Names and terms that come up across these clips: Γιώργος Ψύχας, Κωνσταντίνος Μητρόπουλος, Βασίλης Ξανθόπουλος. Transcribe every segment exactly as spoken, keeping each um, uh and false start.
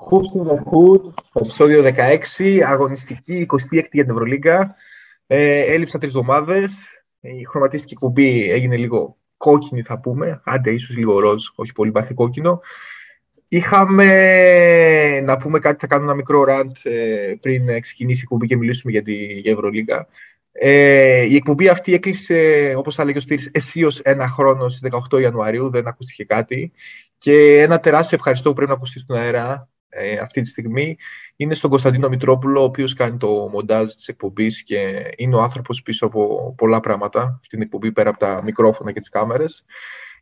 Hoops in the Hood, επεισόδιο δεκαέξι, αγωνιστική εικοστή έκτη για την Ευρωλίγκα. Ε, έλειψα τρεις εβδομάδες. Η χρωματίστικη κουμπή έγινε λίγο κόκκινη, θα πούμε. Άντε, ίσως λίγο ροζ, όχι πολύ βαθύ κόκκινο. Είχαμε να πούμε κάτι, θα κάνουμε ένα μικρό rant ε, πριν ξεκινήσει η κουμπή και μιλήσουμε για την Ευρωλίγκα. Ε, η εκπομπή αυτή έκλεισε, όπως έλεγε ο Στήρης, αισίως ένα χρόνο στις δεκαοκτώ Ιανουαρίου, δεν ακούστηκε κάτι. Και ένα τεράστιο ευχαριστώ που πρέπει να ακουστεί στον αέρα ε, αυτή τη στιγμή είναι στον Κωνσταντίνο Μητρόπουλο, ο οποίος κάνει το μοντάζ της εκπομπής και είναι ο άνθρωπος πίσω από πολλά πράγματα στην εκπομπή, πέρα από τα μικρόφωνα και τις κάμερες.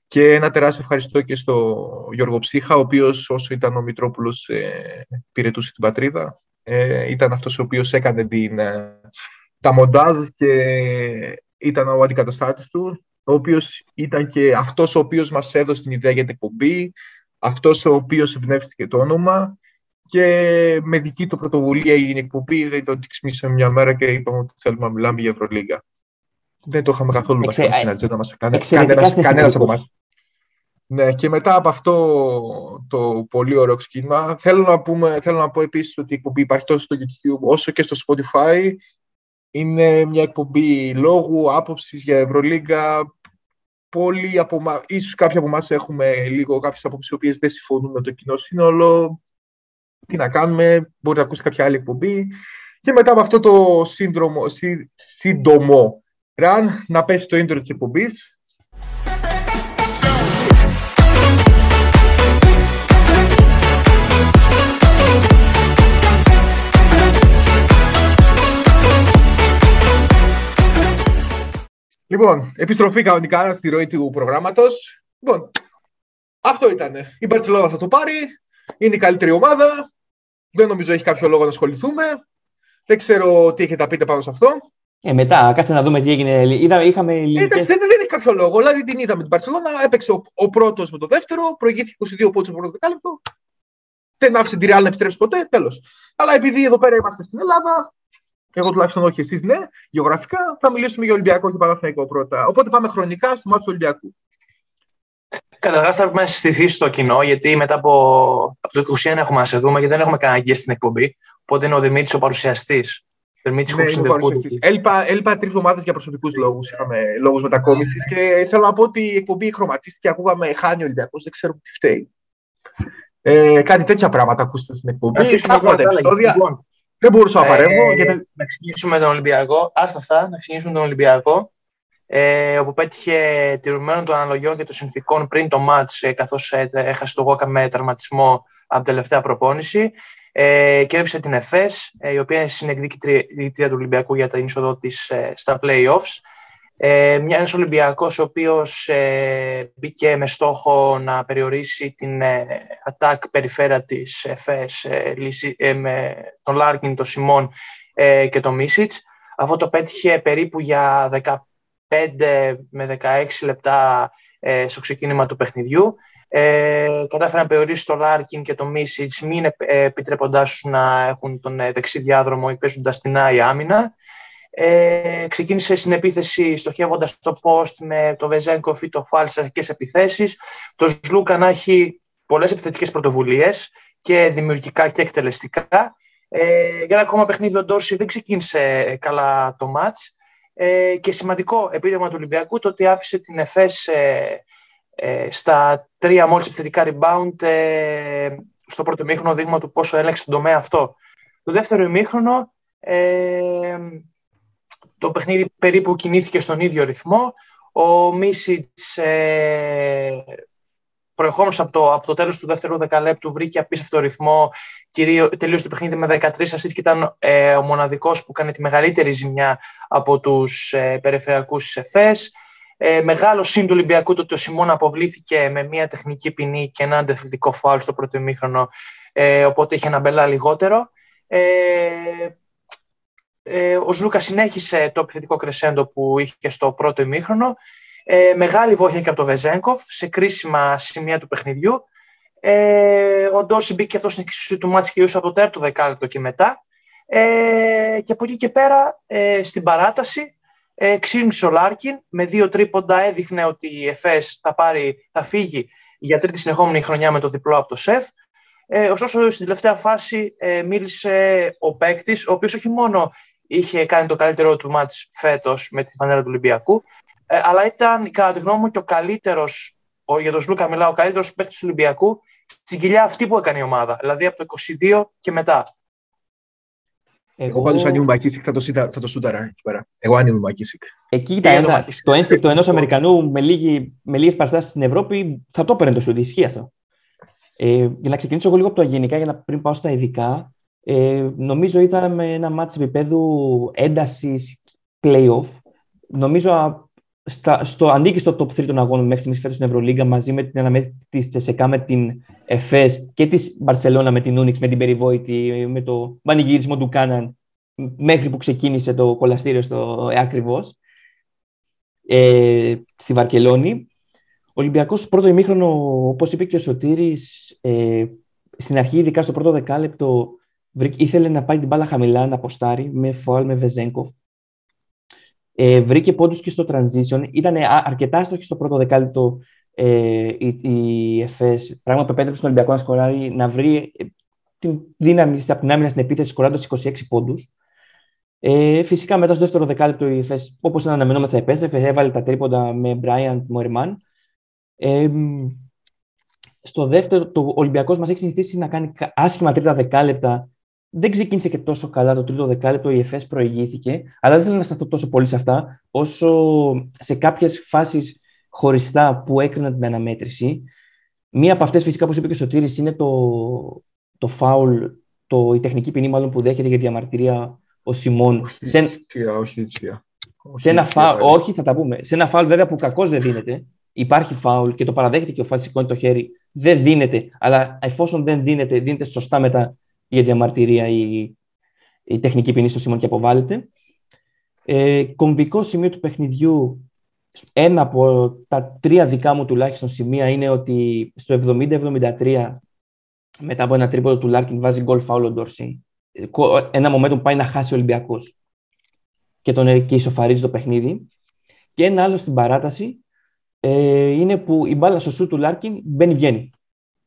Και ένα τεράστιο ευχαριστώ και στον Γιώργο Ψύχα, ο οποίος όσο ήταν ο Μητρόπουλος ε, πυρετούσε την πατρίδα. Ε, ήταν αυτός ο οποίος έκανε την, τα μοντάζ και ήταν ο αντικαταστάτης του, ο οποίος ήταν και αυτός ο οποίος μας έδωσε την ιδέα για την εκπομπή, αυτός ο οποίος εμπνεύστηκε το όνομα και με δική του πρωτοβουλία έγινε η εκπομπή. Δεν το ξυπνήσαμε μια μέρα και είπαμε ότι θέλουμε να μιλάμε για Ευρωλίγκα. Δεν το είχαμε καθόλου Εξε... μας στην ατζέντα μας, κανένας από εμάς. Ναι, και μετά από αυτό το πολύ ωραίο ξεκίνημα, θέλω να, πούμε, θέλω να πω επίσης ότι η εκπομπή υπάρχει τόσο στο YouTube όσο και στο Spotify. Είναι μια εκπομπή λόγου, άποψης για Ευρωλίγκα. Πολλοί από εμάς, ίσως κάποιοι από εμάς έχουμε λίγο κάποιες απόψεις οι οποίες δεν συμφωνούν με το κοινό σύνολο. Τι να κάνουμε, μπορεί να ακούσει κάποια άλλη εκπομπή. Και μετά από αυτό το σύντομο, σύ, σύντομο run, να πέσει το intro της εκπομπής. Λοιπόν, επιστροφή κανονικά στη ροή του προγράμματος. Λοιπόν, αυτό ήταν. Η Μπαρτσελόνα θα το πάρει. Είναι η καλύτερη ομάδα. Δεν νομίζω έχει κάποιο λόγο να ασχοληθούμε. Δεν ξέρω τι έχετε να πείτε πάνω σε αυτό. Ε, μετά, κάτσε να δούμε τι έγινε. Είδα, είχαμε... ε, εντάξει, δεν, δεν έχει κάποιο λόγο. Δηλαδή την είδαμε την Μπαρτσελόνα. Έπαιξε ο, ο πρώτος με το δεύτερο. Προηγήθηκε είκοσι δύο πόντους από το πρώτο δεκάλεπτο. Δεν άφησε τη Ρεάλ να επιστρέψει ποτέ. Τέλος. Αλλά επειδή εδώ πέρα είμαστε στην Ελλάδα. Εγώ τουλάχιστον όχι, εσείς ναι, γεωγραφικά θα μιλήσουμε για Ολυμπιακό και Παναθηναϊκό πρώτα. Οπότε πάμε χρονικά στο μάτι του Ολυμπιακού. Καταρχάς θα πρέπει να συστηθεί στο κοινό, γιατί μετά από, από το είκοσι ένα έχουμε να σε δούμε και δεν έχουμε κανένα γκέστ στην εκπομπή. Οπότε είναι ο Δημήτρης ο παρουσιαστής. Δημήτρης Hoops in the Hood. Έλειπα, έλειπα τρεις εβδομάδες για προσωπικούς λόγους. Είχαμε λόγους μετακόμισης και θέλω να πω ότι η εκπομπή χρωματίστηκε. Ακούγαμε χάνει ο Ολυμπιακός, δεν ξέρουμε τι φταίει. Ε, κάτι τέτοια πράγματα ακούσατε στην εκπομπή. Δεν μπορούσα να παρέμβω. Ε, γιατί... Να ξεκινήσουμε τον Ολυμπιακό. Άστα αυτά, να ξεκινήσουμε τον Ολυμπιακό. Ε, όπου πέτυχε τηρουμένων των αναλογιών και των συνθηκών πριν το μάτς, ε, καθώς ε, έχασε το Γόκα με τραυματισμό από τελευταία προπόνηση. Ε, Κέρδισε την ΕΦΕΣ, ε, η οποία είναι εκδικητρία του Ολυμπιακού για την είσοδό της ε, στα play-offs. Ε, ένας Ολυμπιακός, ο οποίος ε, μπήκε με στόχο να περιορίσει την ε, ατάκ περιφέρα της ΕΦΕΣ ε, ε, με τον Λάρκιν, τον Σιμών ε, και τον Μίσιτς. Αυτό το πέτυχε περίπου για δεκαπέντε με δεκαέξι λεπτά ε, στο ξεκίνημα του παιχνιδιού. Ε, κατάφερε να περιορίσει τον Λάρκιν και τον Μίσιτς, μην επιτρέποντάς τους να έχουν τον ε, δεξί διάδρομο ή παίζοντας την ΑΗ άμυνα. Ε, ξεκίνησε στην επίθεση στοχεύοντας το post με το Βεζένκοφ ή το Φάλ στις αρχικές επιθέσεις. Το Σλούκα να έχει πολλές επιθετικές πρωτοβουλίες και δημιουργικά και εκτελεστικά. Ε, για ένα ακόμα παιχνίδι ο Ντόρση δεν ξεκίνησε καλά το μάτς. Ε, και σημαντικό επίδευμα του Ολυμπιακού το ότι άφησε την ΕΦΕΣ ε, ε, στα τρία μόλις επιθετικά rebound ε, στο πρώτο ημίχρονο, δείγμα του πόσο έλεξε τον τομέα αυτό. Το δεύτερο ημίχρονο ε, το παιχνίδι περίπου κινήθηκε στον ίδιο ρυθμό. Ο Μίσιτς, ε, προερχόμενος από το, από το τέλος του δεύτερου δεκαλέπτου, βρήκε απίστευτο ρυθμό. Κυρίως, τελείωσε το παιχνίδι με δεκατρείς ασίστ και ήταν ε, ο μοναδικός που κάνει τη μεγαλύτερη ζημιά από τους ε, περιφερειακούς της ΕΦΕΣ. Ε, μεγάλο σύν του Ολυμπιακού το ότι ο Σιμών αποβλήθηκε με μια τεχνική ποινή και ένα αντιαθλητικό φάουλ στο πρώτο ημίχρονο, ε, οπότε είχε ένα μπελά λιγότερο. Ε, Ο Ζλούκα συνέχισε το επιθετικό κρεσέντο που είχε και στο πρώτο ημίχρονο. Ε, μεγάλη βοήθεια και από τον Βεζένκοφ σε κρίσιμα σημεία του παιχνιδιού. Ε, ο Ντόρση μπήκε αυτό στην εξίσωση του μάτς και ούσε από το τέταρτο δεκάλεπτο και μετά. Ε, και από εκεί και πέρα ε, στην παράταση ε, ξύλινησε ο Λάρκιν. Με δύο τρίποντα έδειχνε ότι η ΕΦΕΣ θα, πάρει, θα φύγει για τρίτη συνεχόμενη χρονιά με το διπλό από το ΣΕΦ. Ε, ωστόσο, στην τελευταία φάση ε, μίλησε ο παίκτης, ο οποίος όχι μόνο είχε κάνει το καλύτερο του μάτς φέτος με τη φανέλα του Ολυμπιακού, ε, αλλά ήταν, κατά τη γνώμη μου, και ο καλύτερος, ο, για τον Σλούκα μιλάω, ο καλύτερος παίκτης του Ολυμπιακού στην κοιλιά αυτή που έκανε η ομάδα, δηλαδή από το είκοσι δύο και μετά. Εγώ, Εγώ πάντως αν ήμουν Μακίσικ θα το, θα το σούταρα εκεί πέρα. Εγώ αν ήμουν Μακίσικ. Εκεί ήταν το ένστικτο ενός Αμερικανού με, λίγη, με λίγες παραστάσεις στην Ευρώπη, θα το παίρνει το σούτ, ισχύει αυτό. Ε, για να ξεκινήσω εγώ λίγο από τα γενικά, για να πριν πάω στα ειδικά, ε, νομίζω ήταν ένα μάτς επίπεδου έντασης play-off. Νομίζω στα, στο, ανήκει στο top τρία των αγώνων μέχρι στιγμής φέτος στην Ευρωλίγκα, μαζί με την αναμέτρηση της Τσεσεκά με την ΕΦΕΣ και της Μπαρσελόνα με την Ούνιξ, με την περιβόητη, με το πανηγύρισμα του Κάναν, μέχρι που ξεκίνησε το κολαστήριο στο ακριβώς ε, στη Βαρκελόνη. Ο Ολυμπιακός πρώτο ημίχρονο, όπως είπε και ο Σωτήρης, ε, στην αρχή, ειδικά στο πρώτο δεκάλεπτο, ήθελε να πάει την μπάλα χαμηλά, να αποστάρει με φάουλ με Βεζένκοφ. Ε, βρήκε πόντους και στο transition. Ήταν αρκετά άστοχη στο πρώτο δεκάλεπτο ε, η, η ΕΦΕΣ, πράγμα που επέτρεψε στον Ολυμπιακό να σκοράρει, να βρει τη δύναμη από την άμυνα στην επίθεση, σκοράροντας είκοσι έξι πόντους. Ε, φυσικά μετά στο δεύτερο δεκάλεπτο η ΕΦΕΣ, όπως ήταν αναμενόμενο, θα επέστρεφε, έβαλε τα τρίποντα με Μπράιαντ Μοριμάν. Ε, στο δεύτερο, το Ολυμπιακός μας έχει συνηθίσει να κάνει άσχημα τρίτα δεκάλεπτα. Δεν ξεκίνησε και τόσο καλά το τρίτο δεκάλεπτο, η ΕΦΕΣ προηγήθηκε, αλλά δεν θέλω να σταθώ τόσο πολύ σε αυτά, όσο σε κάποιες φάσεις χωριστά που έκριναν την αναμέτρηση. Μία από αυτές, φυσικά, όπως είπε και ο Σωτήρης, είναι το, το φάουλ, το, η τεχνική ποινή μάλλον που δέχεται για διαμαρτυρία ο Σιμών. Όχι, σε, νησιά, όχι, νησιά. Σε ένα φάουλ, όχι, θα τα πούμε. Σε ένα φάουλ, βέβαια, που κακώς δεν δίνεται. Υπάρχει φάουλ και το παραδέχεται και ο Φάουλ, σηκώνει το χέρι. Δεν δίνεται, αλλά εφόσον δεν δίνεται, δίνεται σωστά μετά για διαμαρτυρία η, η τεχνική ποινή στο Σίμον και αποβάλλεται. Ε, κομβικό σημείο του παιχνιδιού, ένα από τα τρία δικά μου τουλάχιστον σημεία, είναι ότι στο εβδομήντα εβδομήντα τρία, μετά από ένα τρίποντο του Λάρκιν, βάζει γκολ φάουλ ο Ντόρση. Ένα momentum πάει να χάσει ο Ολυμπιακός και τον ισοφαρίζει το παιχνίδι. Και ένα άλλο στην παράταση. Είναι που η μπάλα στο σουτ του Λάρκιν μπαίνει, βγαίνει.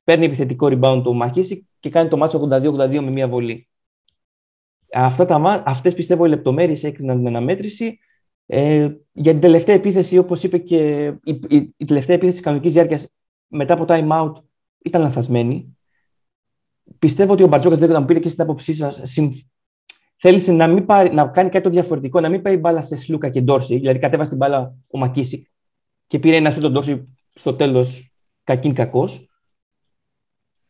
Παίρνει επιθετικό rebound το Μακίσικ και κάνει το μάτσο ογδόντα δύο ογδόντα δύο με μία βολή. Αυτά τα, αυτές πιστεύω οι λεπτομέρειες έκριναν την αναμέτρηση. Ε, για την τελευταία επίθεση, όπως είπε και η, η, η τελευταία επίθεση κανονικής διάρκειας μετά από time out ήταν λανθασμένη. Πιστεύω ότι ο Μπαρτζόκας, δεν θα μου πήρε και στην άποψή σας, συμ... θέλησε να, μην πάρει, να κάνει κάτι το διαφορετικό, να μην πάει μπάλα σε Σλούκα και Ντόρση, δηλαδή κατέβασε την μπάλα ο Μακίσικ. Και πήρε ένα σούτο Ντόρση στο τέλος, κακήν κακός.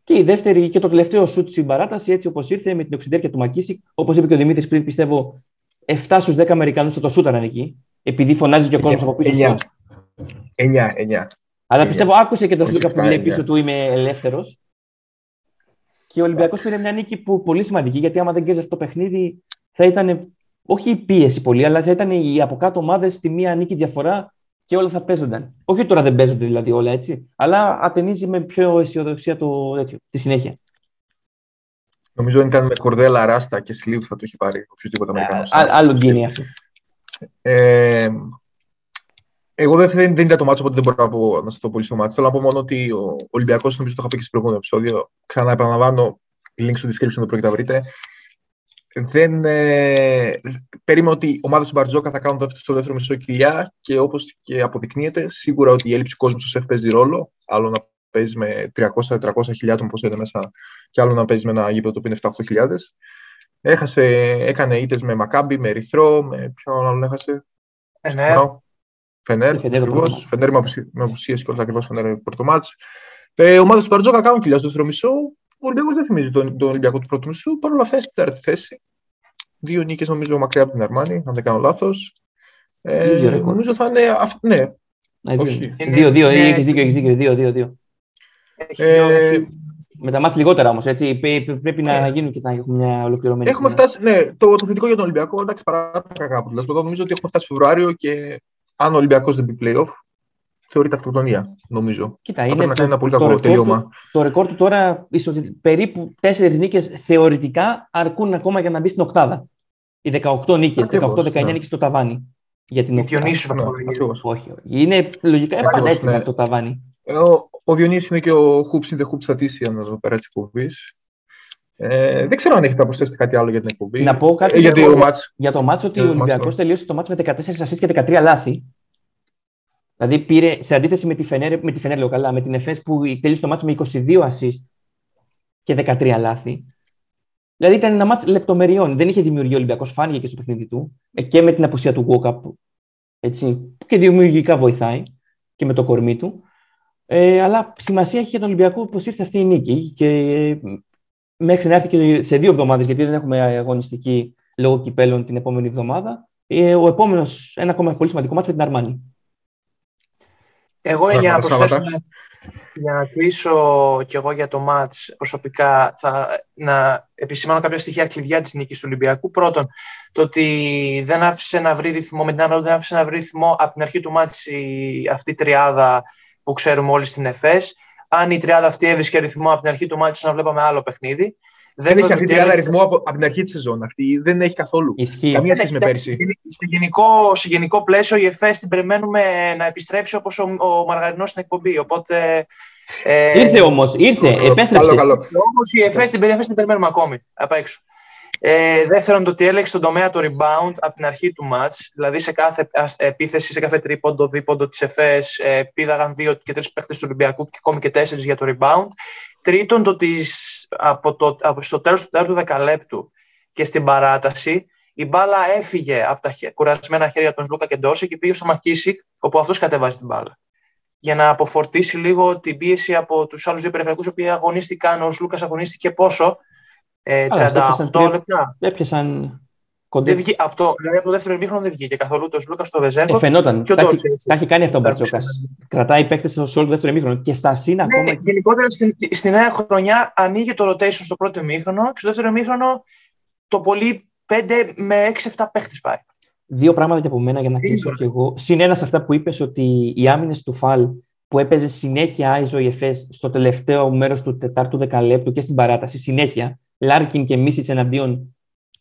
Και η δεύτερη και το τελευταίο σούτ στην παράταση, έτσι όπως ήρθε, με την οξυντέρκεια του Μακίσικ. Όπως είπε και ο Δημήτρης πριν, πιστεύω επτά στους δέκα Αμερικανούς θα το σούταραν εκεί, επειδή φωνάζει και ο κόσμος από πίσω. εννιά. εννιά, εννιά. Αλλά πιστεύω άκουσε και τον Σλούκα που λέει πίσω του είμαι ελεύθερος. Και ο Ολυμπιακός πήρε μια νίκη που πολύ σημαντική, γιατί άμα δεν κέρδιζε αυτό το παιχνίδι, θα ήταν όχι η πίεση πολύ, αλλά θα ήταν οι από κάτω ομάδες στη μία νίκη διαφορά. Και όλα θα παίζονταν. Όχι τώρα δεν παίζονται δηλαδή όλα έτσι, αλλά ατενίζει με πιο αισιοδοξία το τέτοιο, τη συνέχεια. Νομίζω ότι ήταν με κορδέλα, ράστα και σλίβ θα το έχει πάρει οποιοδήποτε Αμερικανός. Άλλο γκίνι αυτό. Ε, εγώ δεν, δεν, δεν είδα το μάτσο, οπότε δεν μπορώ να, πω, να σταθώ πολύ στο μάτσο. Θέλω να πω μόνο ότι ο Ολυμπιακός, νομίζω το είχα πει και στο προηγούμενο επεισόδιο, ξαναεπαναλαμβάνω, link στο description το πρόκειται να βρείτε. Δεν, ε, περίμενα ότι οι ομάδες του Μπαρτζόκα θα κάνουν στο δεύτερο μισό κοιλιά και όπως και αποδεικνύεται, σίγουρα ότι η έλλειψη κόσμου στο σεφ παίζει ρόλο. Άλλο να παίζει με τριακόσια με τετρακόσια χιλιάτων, όπως λέτε μέσα, και άλλο να παίζει με ένα γήπεδο το οποίο είναι επτά με οκτώ χιλιάδες. Έχασε, έκανε ήττες με Μακάμπι, με Ερυθρό, με ποιον άλλον έχασε. Φενέρ. Φενέρ, ακριβώς. Φενέρ με απουσίες και όλα ακριβώς Φενέρ πρωτομάτς. Ε, ομάδες του Μπαρτζόκα κάνουν κοιλιά στο δεύτερο μισό. Ο Ολυμπιακός δεν θυμίζει τον, τον Ολυμπιακό του πρώτου μισού, παρόλα αυτά στην τέταρτη θέση. Δύο νίκες νομίζω μακριά από την Αρμάνη, αν δεν κάνω λάθος. Ε, νομίζω θα είναι αυτό. Ναι. Δύο-δύο, έχει δίκιο, δύο-δύο. Με τα μάτς λιγότερα όμως, έτσι. Πρέπει να γίνουν και να έχουμε μια ολοκληρωμένη. Έχουμε φτάσει. Ναι, το, το θετικό για τον Ολυμπιακό, εντάξει, παρά τα κακά αποτελέσματα, νομίζω ότι έχουμε φτάσει Φεβρουάριο και αν ο Ολυμπιακός δεν πει playoff, θεωρείται αυτοκτονία, νομίζω. Κοίτα, είναι το, ένα πολύ το, το, τελείωμα. Του, το ρεκόρ του τώρα, ίσως, περίπου τέσσερις νίκες θεωρητικά αρκούν ακόμα για να μπει στην οκτάδα. Οι δεκαοκτώ νίκες, δεκαοκτώ δεκαεννιά ναι. Νίκες στο ταβάνι. Για την οκτάδα. Ναι, ναι, όχι, είναι λογικά επανέτεινε ναι. Το ταβάνι. Εγώ, Ο Διονύσης είναι και ο Hoops in the Hoops Ατήσια να δω πέρα της εκπομπής. Ε, δεν ξέρω αν έχετε να προσθέσετε κάτι άλλο για την εκπομπή. Να πω κάτι ε, για, το, μάτς. για το μάτς, ότι ο Ολυμπιακός τελείωσε το μάτς με δεκατέσσερα ασίστ και δεκατρία λάθη. Δηλαδή πήρε, σε αντίθεση με τη Φενέρ, με τη Φενέρ λέω καλά, με την Εφές που τελείωσε το μάτς με είκοσι δύο ασίστ και δεκατρία λάθη. Δηλαδή ήταν ένα μάτς λεπτομεριών. Δεν είχε δημιουργεί ο Ολυμπιακός, φάνηκε και στο παιχνίδι του και με την απουσία του Walkup. Έτσι, και δημιουργικά βοηθάει και με το κορμί του. Ε, αλλά σημασία έχει για τον Ολυμπιακό πως ήρθε αυτή η νίκη. Και ε, μέχρι να έρθει και σε δύο εβδομάδες, γιατί δεν έχουμε αγωνιστική λόγω κυπέλων την επόμενη εβδομάδα, ε, ο επόμενος, ένα ακόμα πολύ σημαντικό μάτς με την Αρμάνη. Εγώ για να προσθέσω, για να κλείσω κι εγώ για το μάτς προσωπικά, θα, να επισημάνω κάποια στοιχεία κλειδιά της νίκης του Ολυμπιακού. Πρώτον, το ότι δεν άφησε να βρει ρυθμό με την Ανατολή, δεν άφησε να βρει ρυθμό από την αρχή του μάτς αυτή η τριάδα που ξέρουμε όλοι στην ΕΦΕΣ. Αν η τριάδα αυτή έβρισκε ρυθμό από την αρχή του μάτς, να βλέπαμε άλλο παιχνίδι. Δεν έχει αυτή η τριάδα ρυθμό από, από την αρχή της σεζόν. Αυτή δεν έχει καθόλου. Ισχύει. Καμία σχέση με πέρσι. Σε γενικό, σε γενικό πλαίσιο, η ΕΦΕΣ την περιμένουμε να επιστρέψει όπως ο, ο Μαργαρινός στην εκπομπή. Οπότε, ε, ήρθε όμως, ήρθε, επέστρεψε. Όμως η ΕΦΕΣ την περιμένουμε ακόμη απ' έξω. Ε, δεύτερον, το ότι έλεγξε τον τομέα το rebound από την αρχή του μάτς, δηλαδή σε κάθε επίθεση, σε κάθε τρίποντο, δίποντο της ΕΦΕΣ, ε, πήδαγαν δύο και τρεις παίκτες του Ολυμπιακού και ακόμη και τέσσερις για το rebound. Τρίτον, το ότι από το, από στο τέλος του τέταρτου δεκαλέπτου και στην παράταση, η μπάλα έφυγε από τα κουρασμένα χέρια των Λούκα και Ντόση και πήγε στο Μακίσικ, όπου αυτός κατεβάζει την μπάλα, για να αποφορτήσει λίγο την πίεση από τους άλλους δύο περιφερειακούς, οι οποίοι αγωνίστηκαν. Ο Λούκας αγωνίστηκε πόσο? Ε, τριάντα οκτώ λεπτά. Έπιασαν κοντά. Από το δεύτερο ημίχρονο δεν βγήκε καθόλου το Λούκα στο Βεζέγκο. Ε, φαινόταν. Τα έχει κάνει αυτό ο Μπαρτσόκας. Κρατάει παίκτες σε όλο το δεύτερο ημίχρονο και στα σύνα ακόμα. Ναι, γενικότερα στην, στην νέα χρονιά ανοίγει το rotation στο πρώτο ημίχρονο και στο δεύτερο ημίχρονο το πολύ πέντε με έξι επτά παίκτες πάει. Δύο πράγματα και από μένα για να κλείσω κι εγώ. Συν ένα σε αυτά που είπες, ότι οι άμυνες του Φαλ που έπαιζε συνέχεια Άιζο η ΕΦΕΣ στο τελευταίο μέρος του τετάρτου δεκαλέπτου και στην παράταση συνέχεια. Λάρκιν και Μίσιτς εναντίον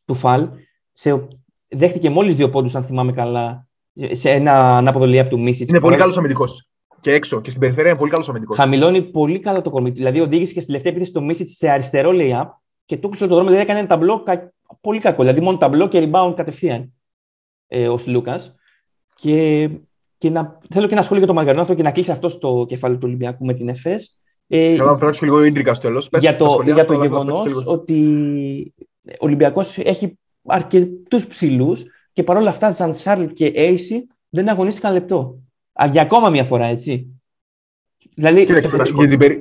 του Φαλ. Σε... Δέχτηκε μόλις δύο πόντους, αν θυμάμαι καλά, σε ένα ανάποδο λιάπ του Μίσιτς. Είναι πολύ καλός αμυντικός. Και έξω και στην περιφέρεια είναι πολύ καλός αμυντικός. Χαμηλώνει πολύ καλά το κορμί. Δηλαδή, οδήγησε και στη τελευταία επίθεση του Μίσιτς σε αριστερό λιάπ και του κλείσε το δρόμο. Δηλαδή, έκανε ένα ταμπλό κα... πολύ κακό. Δηλαδή, μόνο ταμπλό και rebound κατευθείαν ε, ο Λούκας. Και, και να... θέλω και ένα σχόλιο για τον Μαργαρινό και να κλείσει αυτό στο κεφάλι του Ολυμπιακού με την ΕΦΕΣ. Ε, Καλά, θα ρίξω λίγο ίντρικα στο τέλος. Για το, για το γεγονός ότι ο Ολυμπιακός έχει αρκετούς ψηλούς και παρόλα αυτά Ζανσάρλ και Έισι δεν αγωνίστηκαν λεπτό. Α, για ακόμα μια φορά, έτσι. Δηλαδή. Κύριε, το... κύριε,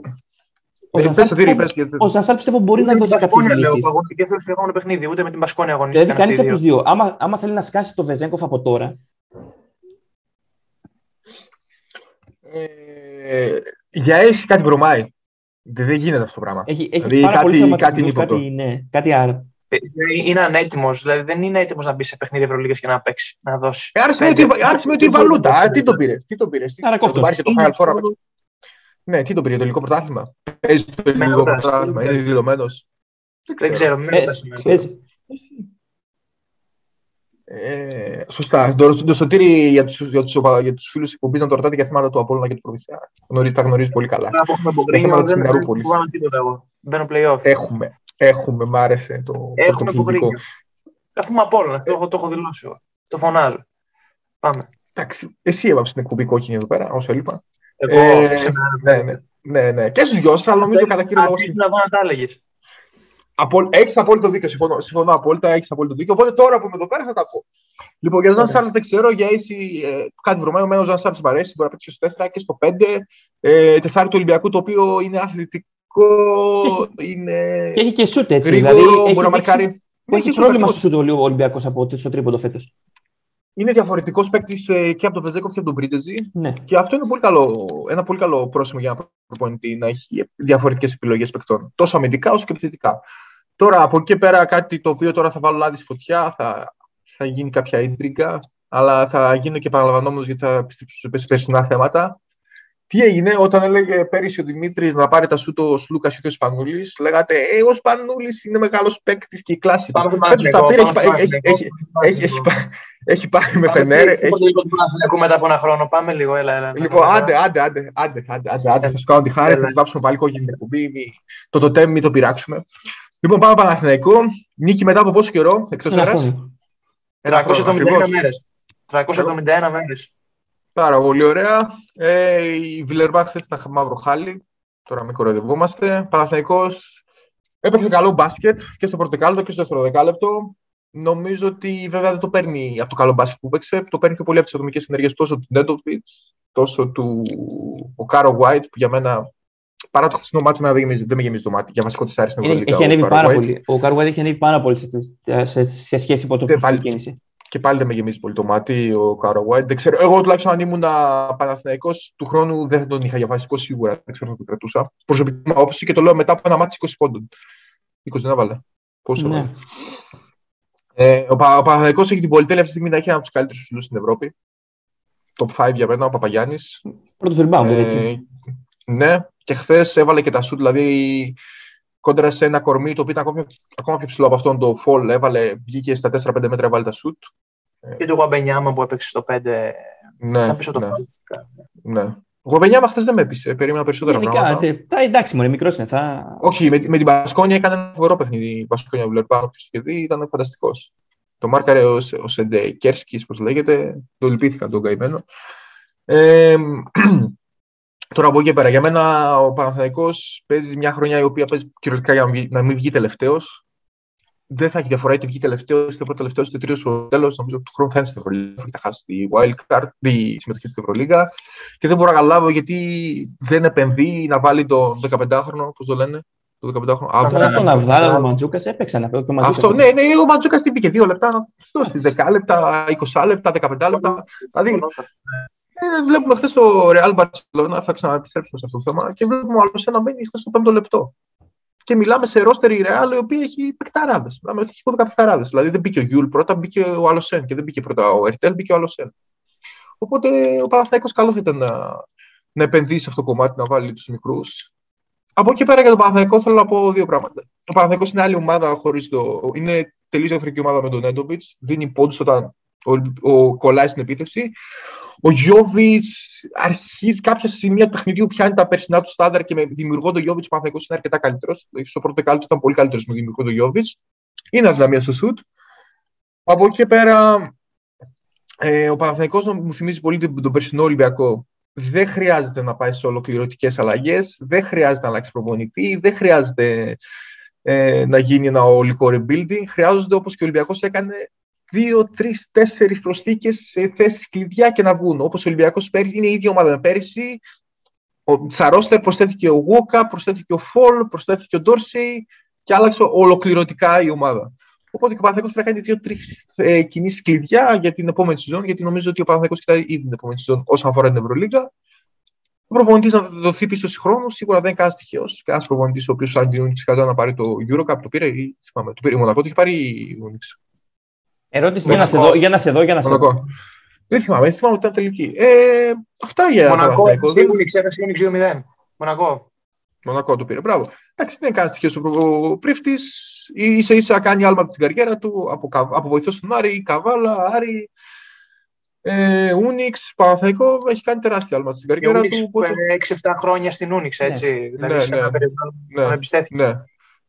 ο Ζανσάρλ πιστεύω μπορεί να δώσει κάποιες λύσεις. Δεν θέλει να αγωνιστεί παιχνίδι, ούτε με την Μπασκόνια αγωνίστηκε. Δηλαδή, κανείς από τους δύο. Άμα, άμα θέλει να σκάσει το Βεζέγκοφ από τώρα. Ε, για Έση κάτι βρωμάει. Δεν γίνεται αυτό το πράγμα. Έχει, έχει δηλαδή, πάρα κάτι, πολύ κάτι, κάτι, ναι, κάτι άλλο. Ε, είναι ανέτοιμος. Δηλαδή δεν είναι έτοιμος να μπει σε παιχνίδι Ευρωλίγας και να παίξει. Να δώσει. Άρα σημαίνει ότι η βαλούτα. Τι το πήρε. Τι το πήρε. Άρα κόφτω. Ναι, τι το πήρε. Το ελληνικό πρωτάθλημα. Παίζει το ελληνικό πρωτάθλημα. Είναι δηλωμένος. Δεν ξέρω. Ε, σωστά. Το, το Σωτήρι για τους, για τους, για τους φίλους εκπομπής να το ρωτάτε για θέματα του Απόλλωνα και του Προμηθέα. Τα γνωρίζει πολύ καλά. Μπαίνω play-off. Έχουμε, έχουμε, μ' άρεσε το. Έχουμε απογρήγιο. Έχουμε Απόλλωνα, το έχω δηλώσει. Το φωνάζω. Πάμε. Εντάξει, εσύ έβαψε την εκπομπή κόκκινη εδώ πέρα, όσο έλειπα. Ναι, ναι. Και στους δυο, αλλά νομίζω κατά κύριο λόγο. Εσύ να δω να τα έλεγες. Έχεις απόλυτο δίκιο, συμφωνώ, συμφωνώ απόλυτα, έχεις απόλυτο δίκιο. Οπότε τώρα που είμαι εδώ πέρα θα τα πω. Λοιπόν, για Ζαν Σάρλς δεν ξέρω, για Έση ε, κάτι βρωμένο, εμένα ο Ζαν Σάρλς παρέσει, μπορεί να παίξει στο τέσσερα και στο πέντε. Ε, τεσάρι του Ολυμπιακού, το οποίο είναι αθλητικό, και είναι. Και έχει και σούτ, έτσι. Γρήγορο, δηλαδή, μπορεί έχει, να μαρκάρει. Έχει, έχει, έχει πρόβλημα στο σούτ ο Ολυμπιακός από το τρίποντο φέτος. Είναι διαφορετικός παίκτης και από τον Βεζέγκοφ και από τον Πρίτεζη. Ναι. Και αυτό είναι πολύ καλό, ένα πολύ καλό πρόσημο για να προπονητή να έχει διαφορετικές επιλογές παικτών. Τόσο αμυντικά όσο και επιθετικά. Τώρα από εκεί πέρα κάτι το οποίο τώρα θα βάλω λάδι στη φωτιά, θα, θα γίνει κάποια ίντριγκα, αλλά θα γίνω και επαναλαμβανόμενος γιατί θα επιστρέψω σε περσινά θέματα. Τι έγινε όταν έλεγε πέρυσι ο Δημήτρης να πάρει τα σου το Σλούκα και ο Σπανούλης, λέγατε «Ε, ο Σπανούλης είναι μεγάλος παίκτης και η κλάση του». Έχει πάρει με Φενέρ. Μετά από ένα χρόνο, πάμε λίγο, έλα, έλα. Λοιπόν, άντε, άντε, άντε, άντε, άντε, θα σου κάνω τη χάρη, θα σου βάψουμε πάλι κόκκινη κουμπί, το τοτέμ, μην το πειράξουμε. Λοιπόν, πάμε Παναθηναϊκό, νίκη μετά από πόσο καιρό, εκτός έδρας. τριακόσιες εβδομήντα μία μέρες. Πάρα πολύ ωραία. Ε, η Βιλερμπάχ χθες ήταν μαύρο χάλι. Τώρα μην κοροϊδευόμαστε. Παναθηναϊκός έπαιξε καλό μπάσκετ και στο πρώτο δεκάλεπτο και στο δεύτερο δεκάλεπτο. Νομίζω ότι βέβαια δεν το παίρνει από το καλό μπάσκετ που παίξε. Το παίρνει και πολύ από τις ατομικές ενέργειες τόσο του Νέντοβιτς, τόσο του Κάρο Γουάιτ, που για μένα παρά το χθεσινό μάτσο δεν με γεμίζει το μάτι. Για βασικό της Άρης είναι πολύ. Ο Κάρο Γουάιτ έχει ανέβει πάρα πολύ σε, σε, σε σχέση με το πρώτο κίνηση. Και πάλι δεν με γεμίζει πολύ το μάτι ο Καραουάιτ. Δεν ξέρω. Εγώ τουλάχιστον αν ήμουν Παναθηναϊκός του χρόνου δεν θα τον είχα για βασικό σίγουρα. Δεν ξέρω αν το κρατούσα. Προσωπική μου άποψη και το λέω μετά από ένα μάτι είκοσι πόντων. είκοσι δεν έβαλε. Πόσο. Ναι. Ε, ο Παναθηναϊκός έχει την πολυτέλεια αυτή τη στιγμή να έχει ένα από τους καλύτερους φιλούς στην Ευρώπη. Top πέντε για μένα, ο Παπαγιάννης. Πρώτος rebound, ε, έτσι. Ναι, και χθες έβαλε και τα σουτ, δηλαδή. Κόντρα σε ένα κορμί το οποίο ήταν ακόμα, ακόμα πιο ψηλό από αυτόν το φολ. Έβαλε, βγήκε στα τέσσερα πέντε μέτρα, έβαλε τα σουτ. Και το Γουαμπενιάμα που έπαιξε στο πέντε. Ναι, ήταν πίσω το ναι, φολ. Ναι. Ο Γουαμπενιάμα χθες δεν με έπεισε. Περίμενα περισσότερα γενικά, πράγματα. Τε, τα, εντάξει, μωρέ, μικρός είναι. Θα... Όχι, με, με την Μπασκόνια έκανε ένα φοβερό παιχνίδι. Η Μπασκόνια Βιλερμπάν, όποιος είχε δει, ήταν φανταστικός. Το μάρκαρε ο, ο Σεντεκέρσκης, όπως λέγεται. Το λυπήθηκαν τον καημένο. Ε, Τώρα από εκεί και πέρα. Για μένα ο Παναθηναϊκός παίζει μια χρονιά η οποία παίζει κυριολεκτικά για να μην, να μην βγει τελευταίος. Δεν θα έχει διαφορά είτε βγει τελευταίος, είτε πρώτο τελευταίος, είτε τρίτος στο τέλος. Νομίζω ότι του χρόνου θα είναι στην Ευρωλίγα. Θα χάσει τη wildcard, τη συμμετοχή στην Ευρωλίγα. Και δεν μπορώ να καταλάβω γιατί δεν επενδύει να βάλει τον δεκαπεντάχρονο, όπως το λένε. Τον δεκαπεντάχρονο. Αφού τον Αβδάλα, ο Μαντζούκας έπαιξαν αυτό. Αυτό, ναι, ναι, ο Μαντζούκας τι πήγε δύο λεπτά, να φτιάξει δέκα λεπτά, είκοσι λεπτά, δεκαπέντε λεπτά. Δηλαδή. Ε, βλέπουμε χθες το Real Barcelona, θα ξαναεπιστρέψουμε σε αυτό το θέμα, και βλέπουμε άλλος ένα μπαίνει χθες στο πέμπτο λεπτό. Και μιλάμε σε ρόστερη Real, η οποία έχει παικταράδες. Μιλάμε ότι έχει δώδεκα παικταράδες. Δηλαδή δεν μπήκε ο Γιούλ πρώτα, μπήκε ο Αλοσέν. Και δεν μπήκε πρώτα ο Ερτέλ, μπήκε ο Αλοσέν. Οπότε ο Παναθηναϊκός καλό θα ήταν να, να επενδύσει σε αυτό το κομμάτι, να βάλει τους μικρούς. Από εκεί πέρα για τον Παναθηναϊκό θέλω να πω δύο πράγματα. Ο Παναθηναϊκός είναι άλλη ομάδα χωρίς το. Είναι τελείως διαφορετική ομάδα με τον Νέντοβιτς. Δίνει πόντους όταν ο, ο κολλάει στην επίθεση. Ο Γιώβιτς αρχίζει κάποια σημεία του παιχνιδιού, πιάνει τα περσινά του στάνταρ και με δημιουργό τον Γιώβιτς ο Παναθηναϊκός είναι αρκετά καλύτερος. Στο πρώτο δεκάλεπτο ήταν πολύ καλύτερος με δημιουργό τον Γιώβιτς. Είναι αδυναμία στο σουτ. Από εκεί και πέρα, ε, ο Παναθηναϊκός μου θυμίζει πολύ τον περσινό Ολυμπιακό. Δεν χρειάζεται να πάει σε ολοκληρωτικές αλλαγές, δεν χρειάζεται να αλλάξει προπονητή, δεν χρειάζεται ε, να γίνει ένα ολικό rebuilding. Χρειάζονται, όπως και ο Ολυμπιακός έκανε, δύο, τρεις, τέσσερις προσθήκες σε θέσεις κλειδιά και να βγουν. Όπως ο Ολυμπιακός πέρυσι, είναι η ίδια ομάδα με πέρυσι. Ο Τσαρόστερ προσθέθηκε ο Γουόκα, προσθέθηκε ο Φολ, προσθέθηκε ο Ντόρσεϊ και άλλαξε ολοκληρωτικά η ομάδα. Οπότε και ο Παναθηναϊκός πρέπει να κάνει δύο-τρεις ε, κινήσεις κλειδιά για την επόμενη σεζόν, γιατί νομίζω ότι ο Παναθηναϊκός κοιτάει ήδη την επόμενη σεζόν όσον αφορά την Ευρωλίγα. Ο προπονητής να δοθεί πίσω χρόνου, σίγουρα δεν είναι κανένας τυχαίος. Κανένας προπονητής ο οποίος θα αντινούχησε να πάρει το Eurocup, το πήρε, ή, θυμάμαι, το πήρε η Μονακό, το είχε πάρει η Μονίξ. Ερώτηση για να, σε δω, για να σε δω, για να Μονακό. σε δω. Δεν θυμάμαι, δεν θυμάμαι ότι ήταν τελική. Ε, αυτά για Μονακό, έφτασε η Μουνιξ δύο μηδέν. Μονακό. Μονακό το πήρε, μπράβο. Εντάξει, δεν κάνει στοιχείο ο Πρίφτης, ίσα ίσα κάνει άλματα στην καριέρα του, από, από βοηθό στον Άρη, Καβάλα, Άρη, ε, Ούνιξ, Παναθαϊκό, έχει κάνει τεράστια άλματα στην καριέρα του. Ούνιξ, οπότε... έξι εφτά χρόνια στην Ούνιξ, έτσι, ναι. δηλαδή ναι, σε ένα ναι, περιβάλλον ναι, ναι,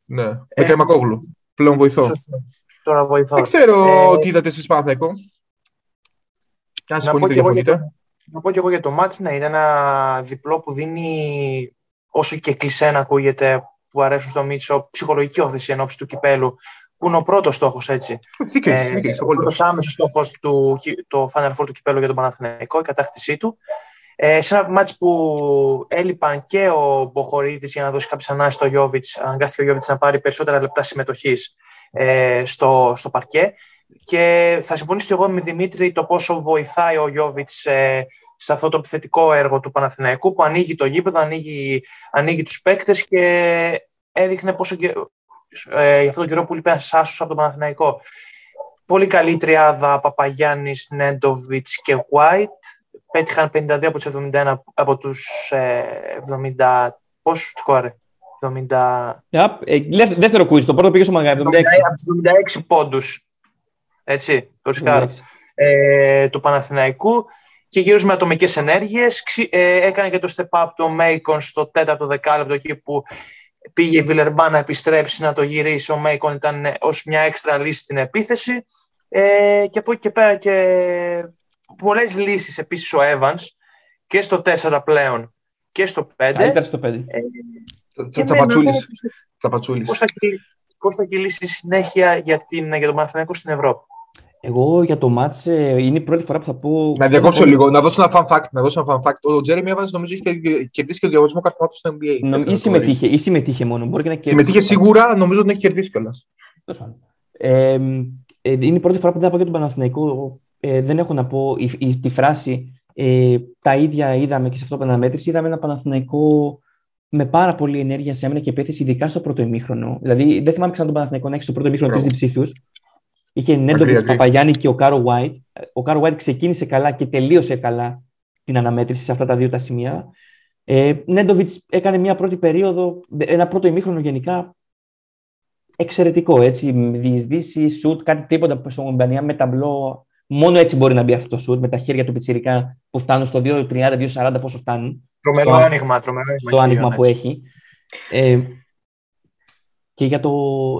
ναι, ναι. Ε, Μακόγλου, πλέον βοηθό. Σωστό. Τώρα βοηθώ. Δεν ξέρω ε... τι είδατε εσείς Παναθηναϊκό. Να, να πω και εγώ για το, το μάτς. Ναι, είναι ένα διπλό που δίνει, όσο και κλισέ να ακούγεται, που αρέσουν στο Μίτσο, ψυχολογική όθηση ενόψει του κυπέλου, που είναι ο πρώτος στόχος, έτσι. Δίκαιο, ε, δίκαιο, ο πρώτος άμεσος στόχος του το Final Four του κυπέλου για τον Παναθηναϊκό, η κατάκτησή του. Ε, σε ένα μάτς που έλειπαν και ο Μποχορίδης για να δώσει κάποιες ανάσεις στο Γιώβιτς, αναγκάστηκε ο Γιώβιτς να πάρει περισσότερα λεπτά συμμετοχής Στο, στο παρκέ, και θα συμφωνήσω εγώ με Δημήτρη το πόσο βοηθάει ο Γιώβιτς ε, σε αυτό το επιθετικό έργο του Παναθηναϊκού, που ανοίγει το γήπεδο, ανοίγει, ανοίγει τους παίκτες, και έδειχνε πόσο ε, για αυτόν τον καιρό που λείπει ένας άσος από τον Παναθηναϊκό. Πολύ καλή τριάδα Παπαγιάννης, Νέντοβιτς και White, πέτυχαν πενήντα δύο από τους εβδομήντα ένα, από τους εβδομήντα... Πόσους του χώρε, εβδομήντα... Yeah, δεύτερο quiz, το πρώτο πήγε στο μαγαζί, εβδομήντα έξι. Από τους εβδομήντα έξι πόντους, έτσι, το ρισκάρω, ε, του Παναθηναϊκού. Και γύρω με ατομικές ενέργειες, ε, έκανε και το step-up το Μέικον στο τέταρτο δεκάλεπτο, εκεί που πήγε η Βιλερμπά να επιστρέψει, να το γυρίσει. Ο Μέικον ήταν ως μια έξτρα λύση στην επίθεση. Ε, και από εκεί και πέρα και πολλές λύσεις επίσης ο Evans και στο τέσσερα πλέον και στο πέντε. Α, ήταν στο πέντε. Ε, Τσαπατσούλης. Πώς θα κυλήσει η συνέχεια για, την, για τον Παναθηναϊκό στην Ευρώπη. Εγώ για το μάτς είναι η πρώτη φορά που θα πω. Να διακόψω λίγο, να δώσω ένα fun fact. Να δώσω ένα fun fact. Ο Τζέρεμι Έβανς νομίζω είχε κερδίσει και το διαγωνισμό καρφωμάτου στο N B A. Ή συμμετείχε, ή συμμετείχε μόνο. Μπορεί και να κερδίσει. Συμμετείχε σίγουρα, νομίζω ότι έχει κερδίσει κιόλας. Ε, είναι η πρώτη φορά που δεν θα πω για τον Παναθηναϊκό. Ε, δεν έχω να πω η, η, τη φράση ε, τα ίδια είδαμε και σε αυτό την αναμέτρηση. Είδαμε ένα Παναθηναϊκό με πάρα πολλή ενέργεια σε άμυνα και επίθεση, ειδικά στο πρώτο ημίχρονο. Δηλαδή δεν θυμάμαι ξανά τον Παναθηναϊκό να έχει στο πρώτο ημίχρονο τρεις διψήφιους. Είχε Νέντοβιτς, Παπαγιάννη και ο Κάρο Γουάιτ. Ο Κάρο Γουάιτ ξεκίνησε καλά και τελείωσε καλά την αναμέτρηση σε αυτά τα δύο τα σημεία. Ε, Νέντοβιτς έκανε μια πρώτη περίοδο, ένα πρώτο ημίχρονο γενικά εξαιρετικό. Έτσι, διεισδύσει, σουτ, κάτι τίποτα που στον Μπανιά με ταμπλό. Μόνο έτσι μπορεί να μπει αυτό το σουτ με τα χέρια του πιτσιρικά που φτάνουν στο δύο τριάντα, δύο σαράντα πόσο φτάνουν. Τρομερό άνοιγμα, τρομερό άνοιγμα. Το άνοιγμα που έχει. Ε, Και για το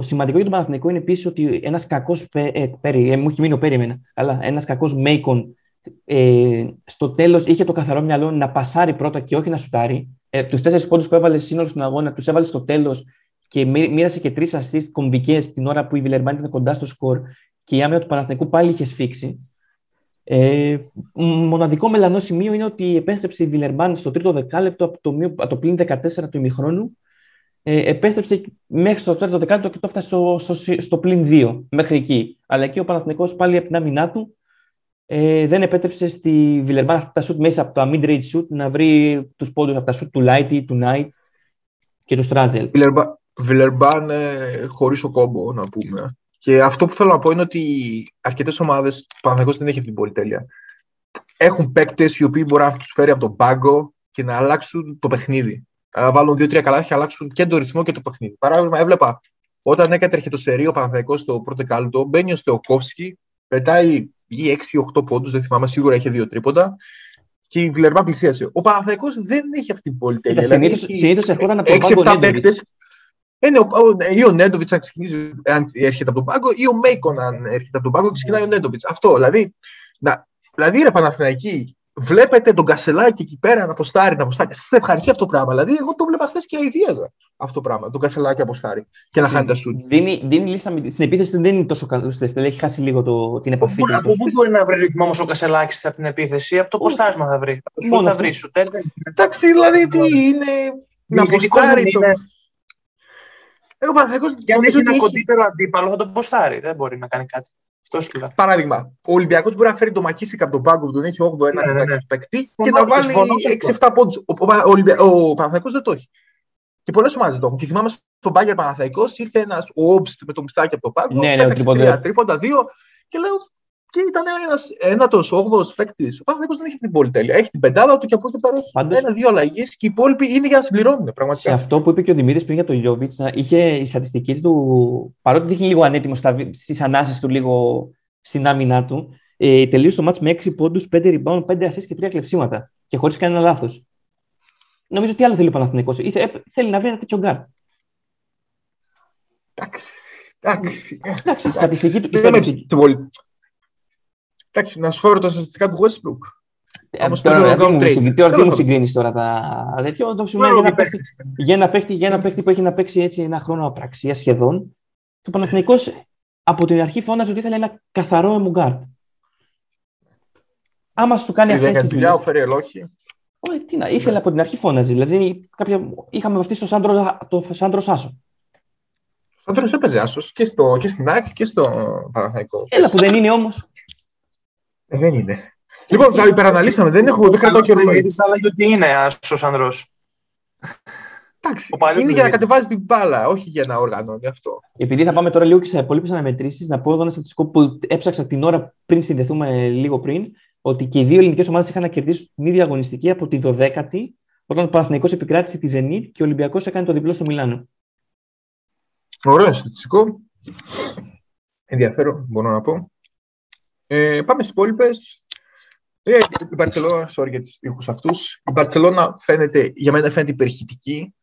σημαντικό για τον Παναθηναϊκό είναι επίσης ότι ένας κακός. Πε, ε, πέρι, ε, μου έχει μείνει ο πέρι εμένα, αλλά ένας κακός Μέικον ε, στο τέλος είχε το καθαρό μυαλό να πασάρει πρώτα και όχι να σουτάρει. Ε, τους τέσσερις πόντους που έβαλε σύνολο στον αγώνα, τους έβαλε στο τέλος και μοίρασε και τρεις assist κομβικές την ώρα που η Βιλερμπάν ήταν κοντά στο σκορ και η άμυνα του Παναθηναϊκού πάλι είχε σφίξει. Ε, μοναδικό μελανό σημείο είναι ότι επέστρεψε η Βιλερμπάν στο τρίτο δεκάλεπτο από το, από το πλήν δεκατέσσερα του ημιχρόνου. Ε, επέστρεψε μέχρι στο τέταρτο δεκάλεπτο και το έφτασε στο, στο, στο πλην δύο, μέχρι εκεί. Αλλά εκεί ο Παναθηναϊκός πάλι από την άμυνά του ε, δεν επέτρεψε στη Βιλερμπάν αυτά τα σουτ μέσα από τα mid-range shoot να βρει τους πόντους από τα σουτ του Λάιτι, του Νάιτ και του Στράζελ. Βιλερμπάν ε, χωρίς ο κόμπο, να πούμε. Και αυτό που θέλω να πω είναι ότι αρκετές ομάδες, ο Παναθηναϊκός δεν έχει αυτή την πολυτέλεια. Έχουν παίκτες οι οποίοι μπορούν να τους φέρει από τον πάγκο και να αλλάξουν το παιχνίδι. Βάλουν δύο-τρία καλάθια και αλλάξουν και τον ρυθμό και το παιχνίδι. Παράδειγμα, έβλεπα όταν έκατρεχε το σερί ο Παναθηναϊκός στο πρώτο κάλυτο, μπαίνει ο Στεοκόφσκι, πετάει έξι οκτώ πόντους, δεν θυμάμαι, σίγουρα είχε δύο τρίποντα και η Βιλερμπάν πλησίασε. Ο Παναθηναϊκός δεν έχει αυτή την πολυτέλεια. Συνήθως έρχονταν από τον πάγκο παίκτες. Ή ο Νέντοβιτς αν ξεκινήσει, αν έρχεται από τον πάγκο, ή ο Μέικον αν έρχεται από τον πάγκο και ξεκινάει ο Νέντοβιτς. Αυτό δηλαδή. Δηλαδή ρε Παναθηναϊκοί. Βλέπετε τον Κασελάκη εκεί πέρα να αποστάρει, να αποστάρει. Σας ευχαριστεί αυτό το πράγμα. Δηλαδή, εγώ το βλέπα χθες και αηδίαζα αυτό το πράγμα. Τον Κασελάκη αποστάρει και να χάνει τα σουτ. Δίνει, δίνει λύση, στην επίθεση δεν είναι τόσο καλό. Έχει χάσει λίγο το, την επαφή. Από πού μπορεί να βρει ρυθμό όμως ο Κασελάκης από την επίθεση, από το ποστάσμα θα βρει. Πού θα βρει σου, τέλος. Εντάξει, δηλαδή τι είναι. Να αποστάρει. Και αν έχει ένα κοντύτερο αντίπαλο, θα τον ποστάρει. Δεν μπορεί να κάνει κάτι. Παράδειγμα, ο Ολυμπιακός μπορεί να φέρει το Μακίσικ από τον πάγκο που τον έχει όγδοο έναν ναι, ναι. παίκτη και να βάλει έξι εφτά πόντους. Ο, ο, Ολυμπια... ο Παναθηναϊκός δεν το έχει. Και πολλές ομάδες δεν το έχουν. Και θυμάμαι στον Μπάγκερ Παναθηναϊκός ήρθε ένας ο Όμπστ με το μουστάκι από τον πάγκο. Ναι, ναι, τρίποντα, τρίποντα, δύο. Και λέω, και ήταν ένας ένατος, όγδοος παίκτης. Ο Παναθηναϊκός δεν έχει την πολυτέλεια. Έχει την πεντάδα του και από ό,τι παρέχει. Ένα-δύο αλλαγές και οι υπόλοιποι είναι για να συμπληρώνουν. Πραγματικά. Σε αυτό που είπε και ο Δημήτρης πριν για τον Γιώβιτς, είχε η στατιστική του, παρότι δείχνει λίγο ανέτοιμο στις ανάσες του, λίγο στην άμυνά του, ε, τελείωσε το μάτς με έξι πόντους, πέντε rebound, πέντε assist και τρία κλεψίματα. Και χωρίς κανένα λάθος. Νομίζω τι άλλο θέλει ο Παναθηναϊκός. Ήθε, θέλει να βρει ένα τέτοιο γκάρ. Εντάξει. Στατιστική του. Εντάξει, να σου φέρω τα στατιστικά του Westbrook. Όμως τώρα τι μου συγκρίνεις τώρα τα τέτοια. Για ένα παίκτη που έχει να παίξει έτσι ένα χρόνο απραξία σχεδόν, το Παναθηναϊκός από την αρχή φώναζε ότι ήθελε ένα καθαρό εμουγκάρτ. Άμα σου κάνει αυτές τις δουλειές. Ήθελε από την αρχή φώναζε. Δηλαδή είχαμε βαφτεί στο Σάντρο Σάσο. Ο Σάντρος έπαιζε άσος και στην ΑΕΚ και στο Παναθηναϊκό. Έλα που δεν είναι όμως. Ε, δεν είναι. Λοιπόν, θα υπεραναλύσαμε. Δεν έχω δει κατά καιρό. Αλλά γιατί είναι άσος ανδρός. Εντάξει. Είναι για να κατεβάζει την μπάλα, όχι για να οργανώνει αυτό. Επειδή θα πάμε τώρα λίγο και σε υπόλοιπες αναμετρήσεις, να πω εδώ ένα στατιστικό που έψαξα την ώρα πριν συνδεθούμε λίγο πριν. ότι και οι δύο ελληνικές ομάδες είχαν να κερδίσουν την ίδια αγωνιστική από τη δωδέκατη, όταν ο Παναθηναϊκός επικράτησε τη Ζενίτ και ο Ολυμπιακός έκανε το διπλό στο Μιλάνο. Ωραίο στατιστικό. Ενδιαφέρον, μπορώ να πω. Ε, πάμε στις υπόλοιπες. Ε, η Μπαρτσελόνα, sorry για τους ήχους αυτούς. Η Μπαρτσελόνα φαίνεται, για μένα φαίνεται υπερχητική.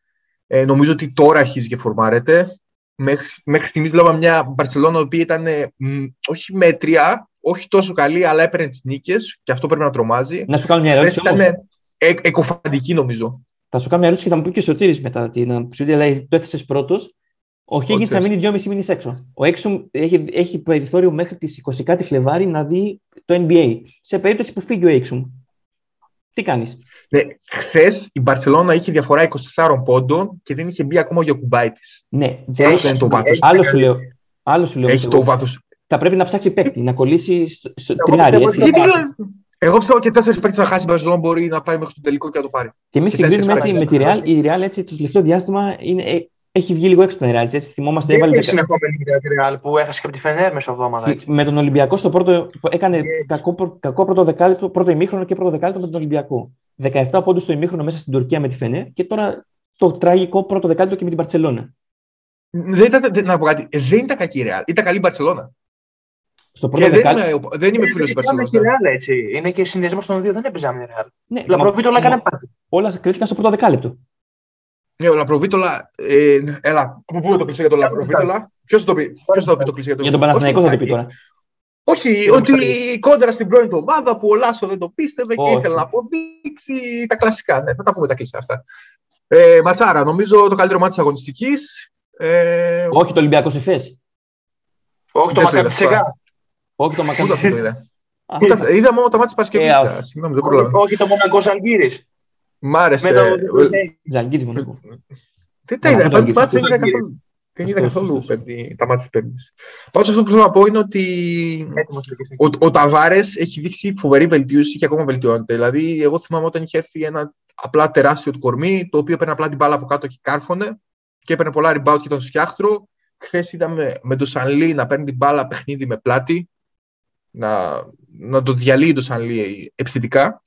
Ε, νομίζω ότι τώρα αρχίζει και φορμάρεται. Μέχρι, μέχρι στιγμής βλέπαμε μια Μπαρτσελόνα η οποία ήταν ε, μ, όχι μέτρια, όχι τόσο καλή, αλλά έπαιρνε τις νίκες και αυτό πρέπει να τρομάζει. Να σου κάνω μια ερώτηση. Ήταν ε, ε, εκοφαντική, νομίζω. Θα σου κάνω μια ερώτηση και θα μου πει και ο Σωτήρης μετά την ψηφία, αλλά το έθεσες πρώτος. Ο Higgins θα μείνει δυόμισι μήνες έξω. Ο Έξουμ έχει, έχει περιθώριο μέχρι τις εικοστή Φλεβάρι να δει το N B A. Σε περίπτωση που φύγει ο Έξουμ, τι κάνεις? Ναι, χθες η Μπαρτσελόνα είχε διαφορά είκοσι τεσσάρων πόντων και δεν είχε μπει ακόμα ο Γιακουμπάι της. Ναι, δεν έχει το βάθος. Άλλο σου λέω. Άλλο σου λέω έχει το βάθος. Θα πρέπει να ψάξει παίκτη, να κολλήσει στο τρινάρι. Εγώ πιστεύω και τέσσερις παίκτες να χάσει η Μπαρτσελόνα μπορεί να πάει μέχρι το τελικό και να το πάρει. Και εμείς συγκρίνουμε έτσι με τη Real. Η Real έτσι το τελευταίο διάστημα είναι. Έχει βγει λίγο έξω το Real. Θυμόμαστε. Έβαλε τη συνεχόμενη ιδέα τη Real που έχασε και από τη Φενέρ μεσοβδόμαδα. Με τον Ολυμπιακό στο πρώτο. Έκανε yeah. κακό, κακό πρώτο, δεκάλεπτο, πρώτο ημίχρονο και πρώτο δεκάλεπτο με τον Ολυμπιακό. δεκαεπτά πόντους στο ημίχρονο μέσα στην Τουρκία με τη Φενέρ και τώρα το τραγικό πρώτο δεκάλεπτο και με την Μπαρτσελόνα. Δεν ήταν, να πω κάτι, δεν ήταν κακή η Real. Ήταν καλή η Μπαρτσελόνα. Στο πρώτο δεκάλεπτο. Δεν είμαι φίλος τη Μπαρτσελόνα. Είναι και συνδυασμός των δύο. Δεν έπαιζαμε με Real. Ναι, Λαπροβίτο όλα έκανε πάρτι. Όλα κρίθηκαν στο πρώτο δεκάλεπτο. Ναι, ο Λαπροβίτολα. Ε, έλα, από πού το κλείσει για τον Λαπροβίτολα? Ποιο το πει? Ποιο το πει το κλείσει για τον Λαπροβίτολα? Για τον Παναθηναϊκό θα το πει τώρα. Όχι, ότι κόντρα στην πρώην του ομάδα που ο Λάσο δεν το πίστευε και ήθελε να αποδείξει τα κλασικά. Ναι, θα τα πούμε τα κλειστά αυτά. Ε, ματσάρα, νομίζω το καλύτερο μάτι τη αγωνιστική. Ε, όχι το Ολυμπιακό Εφές. Όχι το Μακάμπι Σεγά. Όχι το Μακάμπι Σεγά. Είδα μόνο τα μάτια τη Παρασκευή. Όχι το Μονακό Αλγύρι. Μ' άρεσε. Ζαλγκύρης Μονακό. Δεν τα είδα. Δεν είδα καθόλου τα μάτια της Πέμπτης. Πάντως αυτό που θέλω να πω είναι ότι ο Ταβάρες έχει δείξει φοβερή βελτίωση και ακόμα βελτιώνεται. Δηλαδή, εγώ θυμάμαι όταν είχε έρθει ένα απλά τεράστιο του κορμί, το οποίο έπαιρνε απλά την μπάλα από κάτω και κάρφωνε και έπαιρνε πολλά rebound και ήταν σκιάχτρο. Χθες είδαμε με τον Σανλί να παίρνει την μπάλα παιχνίδι με πλάτη, να το διαλύει τον Σανλί επιθετικά.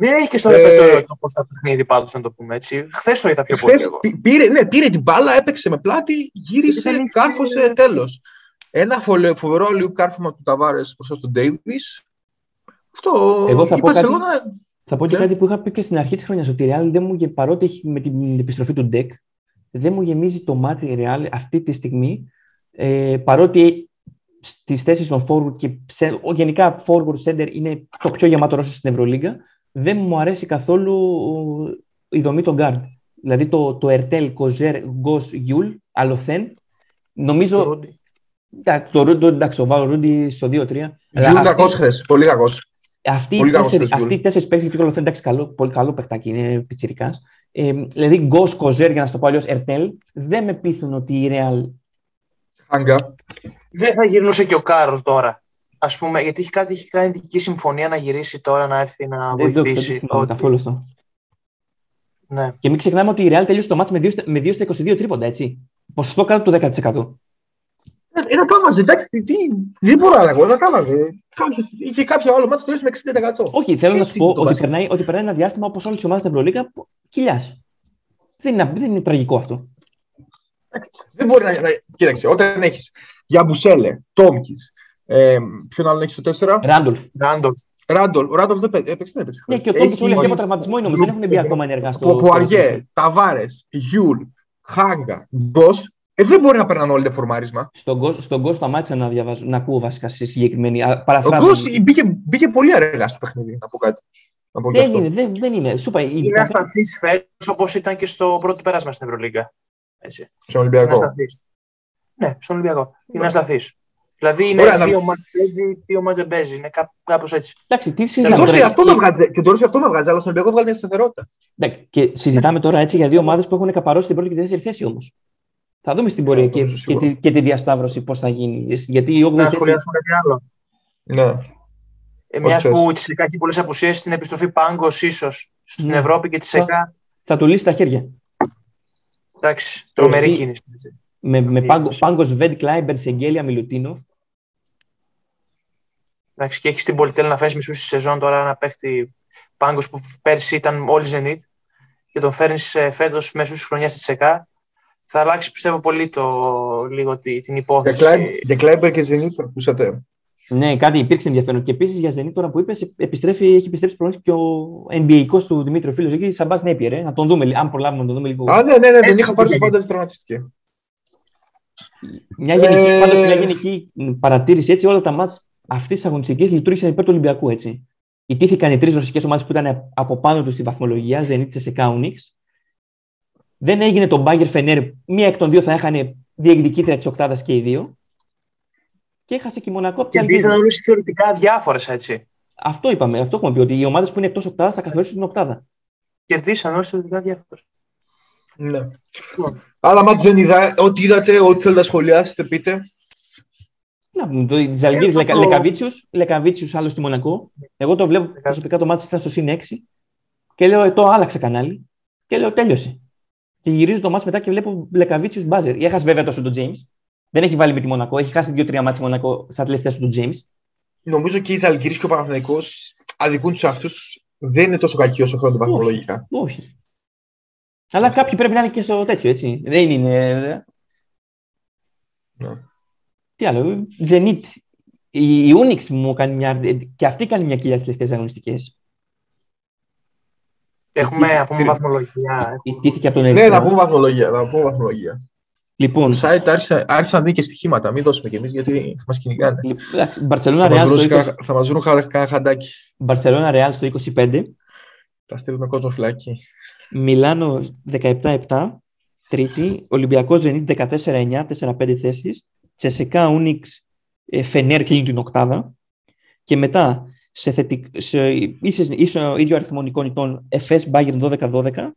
Δεν έχει και στο ρεπερτόριο το πώς θα παιχνίδι, πάντως να το πούμε έτσι. Χθες το είδα πιο πολύ. Πήρε, ναι, πήρε την μπάλα, έπαιξε με πλάτη, γύρισε, κάρφωσε, τέλος. Ένα φοβερό λίγο κάρφωμα του Ταβάρες προς τον Ντέιβις. Αυτό. Εγώ θα πω, κάτι, να... θα πω και yeah. κάτι που είχα πει και στην αρχή της χρονιάς. Ότι η Real δεν μου γεμίζει, παρότι έχει με την επιστροφή του Ντεκ, δεν μου γεμίζει το μάτι η Real αυτή τη στιγμή. Ε, παρότι στις θέσεις των forward και ο, γενικά forward center είναι το πιο γεμάτο ρόστερ στην Ευρωλίγκα. Δεν μου αρέσει καθόλου η δομή των γκάρντ. Δηλαδή το Ερτέλ, Κοζέρ, Γκος, Γιούλ, Αλοθέν. Νομίζω. Εντάξει, το βάλω Ρούντι στο δύο τρία. Γιούλ κακός χθες. Πολύ κακός. Αυτοί οι τέσσερις παίξεις και ο Αλοθέν, εντάξει, πολύ καλό παιχτάκι, είναι πιτσιρικάς. Δηλαδή Γκος, Κοζέρ, για να στο πω αλλιώς, Ερτέλ, δεν με πείθουν ότι η Real. Άγκα. Δεν θα γυρνούσε και ο Κάρολ τώρα. Ας πούμε, γιατί έχει κάτι, έχει κάνει δική συμφωνία να γυρίσει τώρα, να έρθει να δεν βοηθήσει. Δεν καθόλου αυτό. Ναι. Και μην ξεχνάμε ότι η Real τελείωσε το μάτς με δύο στα είκοσι δύο τρίποντα, έτσι. Ποσοστό κάτω του δέκα τοις εκατό. Ένα κάμαζε, εντάξει, τι μπορώ να πω, ένα κάμαζε. Είχε κάποιο άλλο μάτς που τελείωσε με εξήντα τοις εκατό. Όχι, θέλω να σου πω ότι περνάει ένα διάστημα όπως όλες τις ομάδες στην Ευρωλίγκα, κοιλιάς. Δεν είναι τραγικό αυτό. Δεν μπορεί να... Κοίταξε, όταν έχεις Γιαμπουσέλε, Τόμκις, Ε, ποιον άλλον έχει στο τέσσερα? Ράντολφ. Ράντολφ. Ο Ράντολφ δεν έπαιξε. Δεν έπαιξε. Ναι, και ο Τόμις όλοι αυτοί από τραυματισμό είναι όμως. Δεν έχουν μπει ακόμα ενεργά στο. Πουαριέ, Ταβάρες, Γιούλ, Χάγκα, Γκος. Ε, δεν μπορεί να περνάνε όλοι τα φορμάρισμα. Στον Γκος τα μάτια να, να ακούω βασικά στη συγκεκριμένη. Ο Γκος μπήκε πολύ αργά στο παιχνίδι, να πω κάτι. Δεν είναι, δεν, δεν είναι. Σούπα, η... είναι ασταθής φέτος όπως ήταν και στο πρώτο πέρασμα στην Ευρωλίγκα. Στον Ολυμπιακό. Ναι, στον Ολυμπιακό. Είναι ασταθής. Δηλαδή είναι ωραία, δύο να... μάτς παίζει, δύο μάτς δεν παίζει. Είναι κάπως έτσι. Εντάξει, τι συζητάμε τώρα. Αυτό να βγάζει, και τώρα αυτό να βγάζει, αλλά στον Ολυμπιακό βγάλει μια σταθερότητα. Εντάξει, και συζητάμε τώρα έτσι για δύο ομάδες που έχουν καπαρώσει την πρώτη και τη δεύτερη θέση όμως. Θα δούμε στην πορεία και, και, τη, και τη διασταύρωση πώς θα γίνει. Γιατί η όγδοη. Να σχολιάσουμε κάτι άλλο. Ναι. Ε, Μια okay. που η ΣΕΚΑ έχει πολλές απουσίες στην επιστροφή Πάγκος ίσως στην ναι. Ευρώπη και τη ΣΕΚΑ. Θα, θα του λύσει τα χέρια. Εντάξει, τρομερή κίνηση. Με Πάγκος, Βεντ, Κλάιμπερ, Σεγγέλια, Μιλουτίνοφ. Εντάξει, και έχει την πολυτέλεια να φέρνει μισού στη σεζόν τώρα ένα παίχτη πάγκος που πέρσι ήταν όλη Zenit και τον φέρνει φέτος μέσω τη χρονιά τη ΕΚΑ. Θα αλλάξει πιστεύω πολύ το, λίγο την υπόθεση. Για Κλάιμπερ και Zenit το ακούσατε. Ναι, κάτι υπήρξε ενδιαφέρον. Και επίσης για Zenit τώρα που είπες, επιστρέφει, έχει επιστρέψει προφανώς και ο εν μπι έι-κος του Δημήτρη Φίλος εκεί, Σαμπάς Νέπιερ. Ε. Να τον δούμε, αν προλάβουμε να τον δούμε λίγο. Α, ναι, ναι, ναι, δεν είχα πάρει πάντα τραυματίστηκε. Μια γενική, ε... πάντως, μια γενική παρατήρηση έτσι, όλα τα μάτς αυτής της αγωνιστικής λειτουργήσαν υπέρ του Ολυμπιακού. Έτσι. Ιτήθηκαν οι τρεις ρωσικές ομάδες που ήταν από πάνω του στη βαθμολογία, Zenit, Τσεσεκά, Ουνίξ. Δεν έγινε τον Μπάγερ Φενέρ, μία εκ των δύο θα έχανε διεκδικήτρια της οκτάδας και οι δύο. Και έχασε και η Μονακό από την άλλη. Και δείξαν όλες θεωρητικά διάφορες, έτσι. Αυτό είπαμε, αυτό έχουμε πει, ότι οι ομάδες που είναι εκτός οκτάδας θα καθορίσουν την οκτάδα. Και δείξαν όλες θεωρητικά διάφορες. Ναι. Άλλα μάτς δεν είδα, ό,τι είδατε, ό,τι θέλετε να σχολιάσετε, πείτε. Να, το Ζαλγκίρις Λεκαβίτσιους, άλλο στη Μονακό. Εγώ το βλέπω προσωπικά το μάτς ήταν στο συν έξι. Και λέω, το άλλαξα κανάλι. Και λέω, τέλειωσε. Και γυρίζω το μάτς μετά και βλέπω Λεκαβίτσιους μπάζερ. Έχασε βέβαια το σου τον Τζέιμς. Δεν έχει βάλει με τη Μονακό. Έχει χάσει δύο τρία μάτς Μονακό στα τελευταία σου του Τζέιμς. Νομίζω και οι Ζαλγκίρις και ο Παναθηναϊκός αδικούν τους αυτούς. Δεν είναι τόσο κακοί όσο χρόνο βαθμολογικά. Όχι. Αλλά κάποιοι πρέπει να είναι και στο τέτοιο, έτσι. Δεν είναι. Ναι. Τι άλλο. Zenit. Η Unix μου κάνει μια. Και αυτή κάνει μια κοιλιά στις τελευταίες αγωνιστικές. Έχουμε να πούμε βαθμολογία. Ιτήθηκε από τον Ερυθρό. Ναι, να πούμε βαθμολογία. Να πούμε βαθμολογία. Λοιπόν, στο site άρχισαν, άρχισαν δει και στοιχήματα. Μην δώσουμε κι εμείς γιατί θα μας κυνηγάνε. Θα μας βρουν κανένα χαντάκι. Μπαρσελόνα Ρεάλ στο είκοσι πέντε. Θα στείλουν κόσμο φυλακή. Μιλάνο δεκαεπτά επτά. Τρίτη. Ολυμπιακός Zenit δεκατέσσερα εννιά. τέσσερα πέντε θέσεις. Τσεσεκά Ούνιξ Φενέρ κλείνει την οκτάδα. Και μετά σε, θετικ... σε... Ίσες... Ίσο... ίδιο αριθμό νικών ητών Εφές Μπάγερν δώδεκα δώδεκα.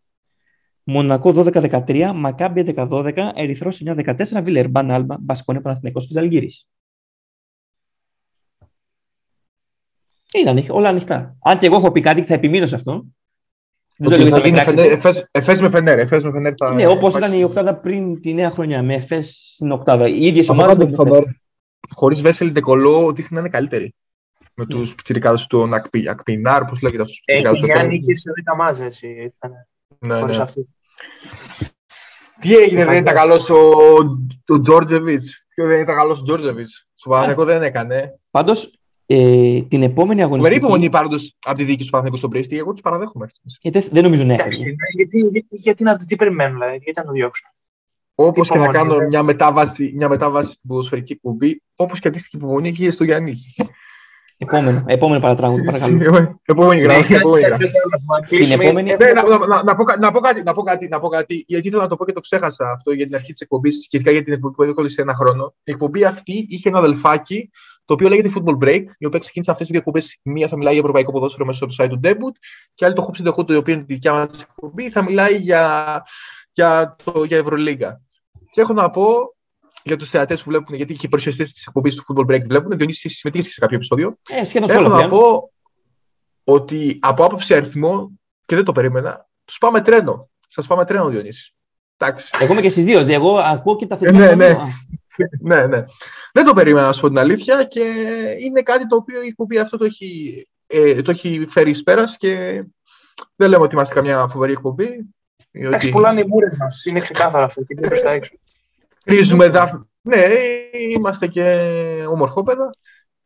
Μονακό δώδεκα δεκατρία, Μακάμπι έντεκα δώδεκα, Ερυθρός εννιά δεκατέσσερα, Βιλερμπάν Άλμπα, Μπασκόνια Παναθηναϊκός και Ζαλγκίρις. Είναι όλα ανοιχτά. Αν και εγώ έχω πει κάτι, θα επιμείνω σε αυτό. Εφές με Φενέρ. Εφές με Φενέρ τα... Ναι, όπως ήταν η οκτάδα πριν τη νέα χρονιά, με Εφές στην οκτάδα. Οι ίδιες ομάδες. Χωρίς Βέσελη Ντεκολό, δείχνει να είναι καλύτεροι. Με τους πιτσιρικάδες του Ακπινάρ, πώς λέγεται αυτούς τους πιτσιρικάδες. Έχει κάνει και σε δέκα μάζες, έτσι. Ναι, ναι. Τι έγινε, δεν ήταν καλός ο, ο Τζόρτζεβιτς. Ποιο δεν ήταν καλός ο Τζόρτζεβιτς. Στο Παναθηναϊκό δεν έκανε. Πάντως ε, την επόμενη αγωνιστική. Μερή υπομονή πάροντος από τη διοίκηση του Παναθηναϊκού στον Πρίστη, εγώ τους παραδέχομαι. Γιατί, δεν νομίζω να έχει. Γιατί, γιατί να το τι περιμένουν, δηλαδή, γιατί να το διώξουν. Όπως και να κάνω δε... μια, μετάβαση, μια μετάβαση στην ποδοσφαιρική κουμπή, όπως και αντίστοιχη υπομονή είχε στο Γιάννη. Επόμενο, επόμενο παρατράγουδο, παρακαλώ. Επόμενη γραμμή, επόμενη γραμμή. Να πω κάτι, γιατί ήθελα να το πω και το ξέχασα αυτό για την αρχή της εκπομπής και ειδικά για την εκπομπή που έκολλησε ένα χρόνο. Η εκπομπή αυτή είχε ένα αδελφάκι, το οποίο λέγεται Football Break, η οποία ξεκίνησε αυτές τις δύο εκπομπές. Μία θα μιλάει για ευρωπαϊκό ποδόσφαιρο μέσα στο site του Debut και άλλη το Hoops in the Hood, το οποίο είναι τη δικιά μας εκπομπή, θα μιλάει για, για, το, για Ευρωλίγκα. Και έχω να πω. Για τους θεατές που βλέπουν, γιατί οι παρουσιαστές της εκπομπής του Football Break βλέπουν, Διονύση συμμετείχε σε κάποιο επεισόδιο. Ε, σχεδόν Έχω να πω ότι από άποψη αριθμό, και δεν το περίμενα, τους πάμε τρένο. Σας πάμε τρένο, Διονύση. Εντάξει. Εγώ είμαι και στις δύο, δηλαδή εγώ ακούω και τα θετικά. Ε, ναι, ναι. ναι, ναι. Δεν το περίμενα, να σου πω την αλήθεια, και είναι κάτι το οποίο η εκπομπή αυτό το έχει, ε, το έχει φέρει εις πέρας και δεν λέμε ότι είμαστε καμιά φοβερή εκπομπή. Εντάξει, ότι... πουλάνε οι μούρες μας. Είναι ξεκάθαρα αυτό και προ τα έξω. Χρήζουμε δάφνη. Ναι, είμαστε και ομορφόπαιδα.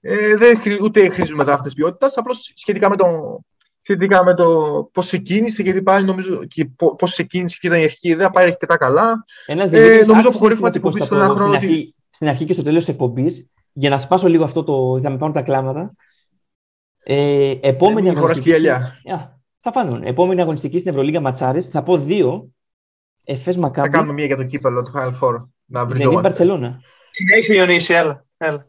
Ε, δεν, ούτε χρήζουμε δάφνες ποιότητας. Απλώς σχετικά με το, σχετικά με το πώς ξεκίνησε, γιατί πάλι νομίζω και πώς ξεκίνησε και ήταν η αρχική ιδέα, πάει αρκετά καλά. Ένας ε, νομίζω αποχωρήφουμε την εκπομπή στον χρόνο. Στην αρχή, ότι... στην αρχή και στο τέλος της εκπομπής, για να σπάσω λίγο αυτό το. Θα με πάρουν τα κλάματα. Ε, επόμενη, ε, αγωνιστική, θα φάνουν. Επόμενη αγωνιστική στην Ευρωλίγκα Ματσάρες. Θα πω δύο. Εφές Μακάμπι. Θα κάνουμε μία για το κύπελλο του Final Four. Να βρει την Μπαρσελόνα. Συνέχισε, Διονύση, έλα. έλα.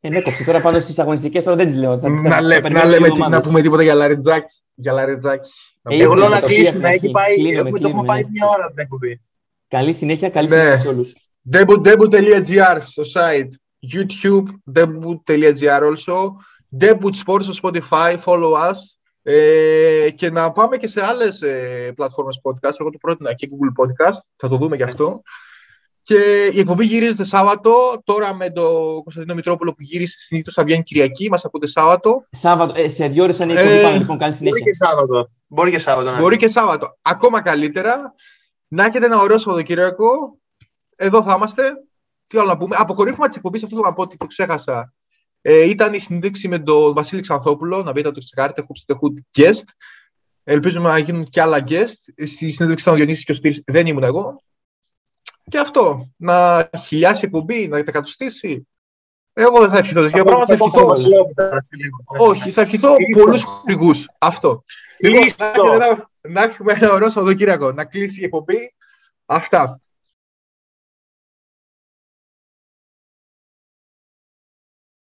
Ενέκοψε τώρα πάνω στις αγωνιστικές, τώρα δεν τις λέω. Θα, να, θα, λέ, θα να, λέμε, τι, να πούμε τίποτα για Λαρετζάκη. Για Λαρετζάκη. Εγώ λέω να κλείσει, να έχει πάει. Έχουμε το έχουμε πάει μια ώρα, δεν έχω πει. Καλή συνέχεια, καλή συνέχεια σε όλους. Debut τελεία gr στο site. YouTube, debut τελεία gr also. Debut Sports στο Spotify, follow us. Ε, και να πάμε και σε άλλες ε, πλατφόρμες podcast. Εγώ το πρότεινα και Google Podcast. Θα το δούμε και αυτό. Και η εκπομπή γυρίζεται Σάββατο. Τώρα με τον Κωνσταντίνο Μητρόπουλο που γύρισε, συνήθως θα βγαίνει Κυριακή. Μας ακούτε Σάββατο. Σάββατο. Ε, σε δύο ώρες αν η εκπομπή ε, πάνε, λοιπόν, κάνει συνέχεια. Μπορεί και Σάββατο. Μπορεί και Σάββατο. Ναι. Μπορεί και Σάββατο. Ακόμα καλύτερα. Να έχετε ένα ωραίο Σαββατοκύριακο. Εδώ θα είμαστε. Τι άλλο να πούμε. Αποκορύφωμα της εκπομπής, αυτό θα πω ότι το ξέχασα. Ε, ήταν η συνέντευξη με τον Βασίλη Ξανθόπουλο. Να μπείτε να το τσεκάρετε. Έχω ψηφίσει guest. Ελπίζουμε να γίνουν και άλλα guest. Στη συνέντευξη ήταν ο Διονύσης και ο Στήρης. Δεν ήμουν εγώ. Και αυτό, να χιλιάσει εκπομπή, να τα κατουστήσει. Εγώ δεν θα ευχηθώ. Θα θα ευχηθώ. Όχι, θα ευχηθώ πολλούς χορηγούς. Αυτό. Λοιπόν, να έχουμε ένα ωραίο Σαββατοκύριακο. Να κλείσει η εκπομπή. Αυτά.